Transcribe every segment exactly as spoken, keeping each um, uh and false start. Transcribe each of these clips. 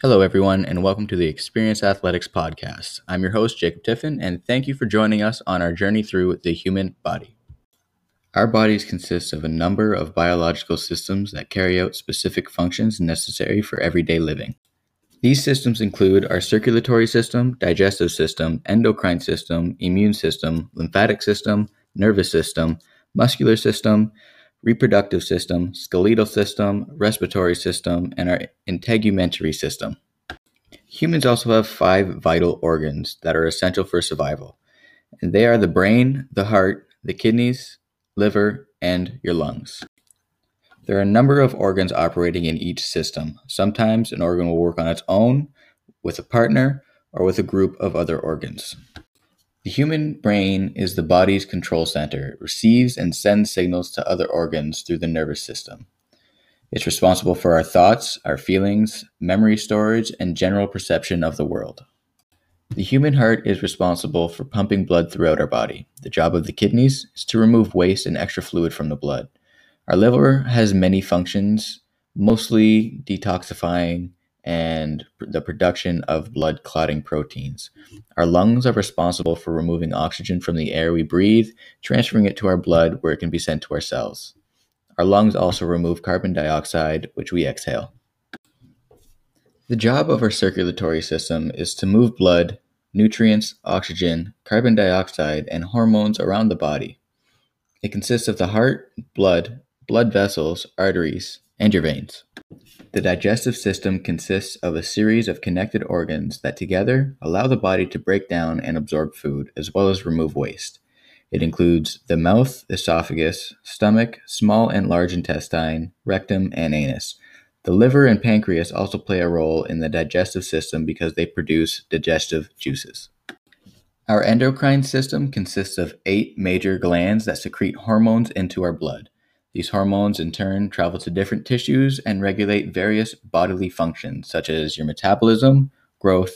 Hello, everyone, and welcome to the Experience Athletics Podcast. I'm your host, Jacob Tiffin, and thank you for joining us on our journey through the human body. Our bodies consist of a number of biological systems that carry out specific functions necessary for everyday living. These systems include our circulatory system, digestive system, endocrine system, immune system, lymphatic system, nervous system, muscular system, reproductive system, skeletal system, respiratory system, and our integumentary system. Humans also have five vital organs that are essential for survival, and they are the brain, the heart, the kidneys, liver, and your lungs. There are a number of organs operating in each system. Sometimes an organ will work on its own, with a partner, or with a group of other organs. The human brain is the body's control center. It receives and sends signals to other organs through the nervous system. It's responsible for our thoughts, our feelings, memory storage, and general perception of the world. The human heart is responsible for pumping blood throughout our body. The job of the kidneys is to remove waste and extra fluid from the blood. Our liver has many functions, mostly detoxifying and the production of blood clotting proteins. Our lungs are responsible for removing oxygen from the air we breathe, transferring it to our blood where it can be sent to our cells. Our lungs also remove carbon dioxide, which we exhale. The job of our circulatory system is to move blood, nutrients, oxygen, carbon dioxide, and hormones around the body. It consists of the heart, blood, blood vessels, arteries, and your veins. The digestive system consists of a series of connected organs that together allow the body to break down and absorb food, as well as remove waste. It includes the mouth, esophagus, stomach, small and large intestine, rectum, and anus. The liver and pancreas also play a role in the digestive system because they produce digestive juices. Our endocrine system consists of eight major glands that secrete hormones into our blood. These hormones, in turn, travel to different tissues and regulate various bodily functions, such as your metabolism, growth,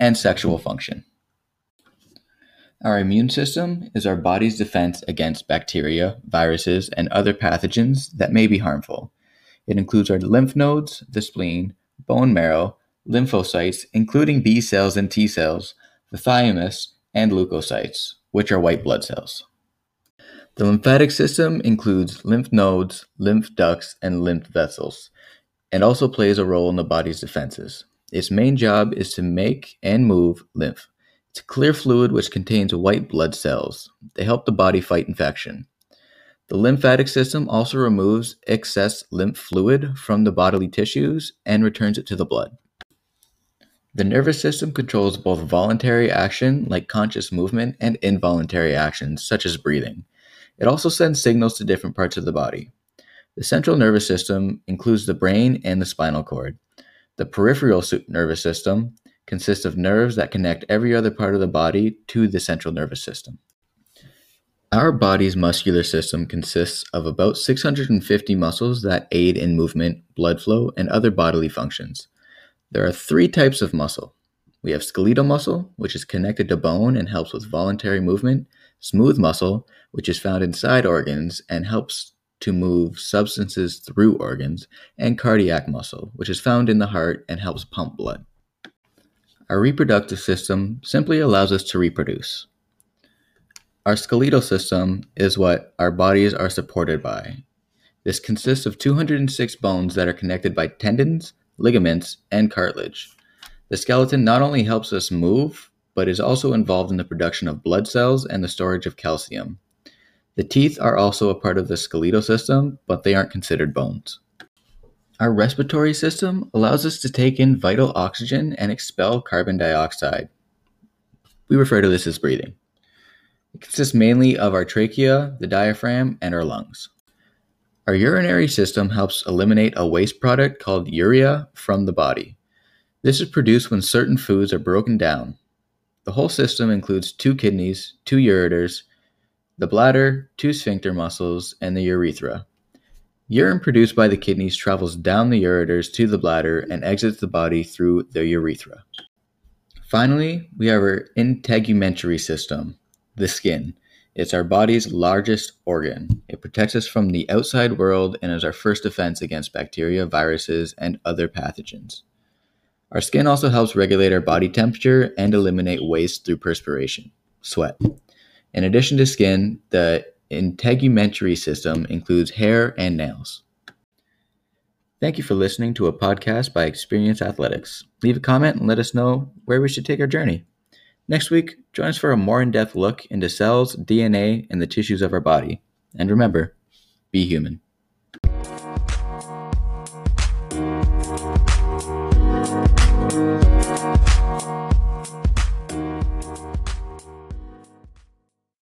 and sexual function. Our immune system is our body's defense against bacteria, viruses, and other pathogens that may be harmful. It includes our lymph nodes, the spleen, bone marrow, lymphocytes, including B cells and T cells, the thymus, and leukocytes, which are white blood cells. The lymphatic system includes lymph nodes, lymph ducts, and lymph vessels, and also plays a role in the body's defenses. Its main job is to make and move lymph. It's a clear fluid which contains white blood cells. They help the body fight infection. The lymphatic system also removes excess lymph fluid from the bodily tissues and returns it to the blood. The nervous system controls both voluntary action, like conscious movement, and involuntary actions, such as breathing. It also sends signals to different parts of the body. The central nervous system includes the brain and the spinal cord. The peripheral nervous system consists of nerves that connect every other part of the body to the central nervous system. Our body's muscular system consists of about six hundred fifty muscles that aid in movement, blood flow, and other bodily functions. There are three types of muscle. We have skeletal muscle, which is connected to bone and helps with voluntary movement, smooth muscle, which is found inside organs and helps to move substances through organs, and cardiac muscle, which is found in the heart and helps pump blood. Our reproductive system simply allows us to reproduce. Our skeletal system is what our bodies are supported by. This consists of two hundred six bones that are connected by tendons, ligaments, and cartilage. The skeleton not only helps us move, but is also involved in the production of blood cells and the storage of calcium. The teeth are also a part of the skeletal system, but they aren't considered bones. Our respiratory system allows us to take in vital oxygen and expel carbon dioxide. We refer to this as breathing. It consists mainly of our trachea, the diaphragm, and our lungs. Our urinary system helps eliminate a waste product called urea from the body. This is produced when certain foods are broken down. The whole system includes two kidneys, two ureters, the bladder, two sphincter muscles, and the urethra. Urine produced by the kidneys travels down the ureters to the bladder and exits the body through the urethra. Finally, we have our integumentary system, the skin. It's our body's largest organ. It protects us from the outside world and is our first defense against bacteria, viruses, and other pathogens. Our skin also helps regulate our body temperature and eliminate waste through perspiration, sweat. In addition to skin, the integumentary system includes hair and nails. Thank you for listening to a podcast by Experience Athletics. Leave a comment and let us know where we should take our journey. Next week, join us for a more in-depth look into cells, D N A, and the tissues of our body. And remember, be human.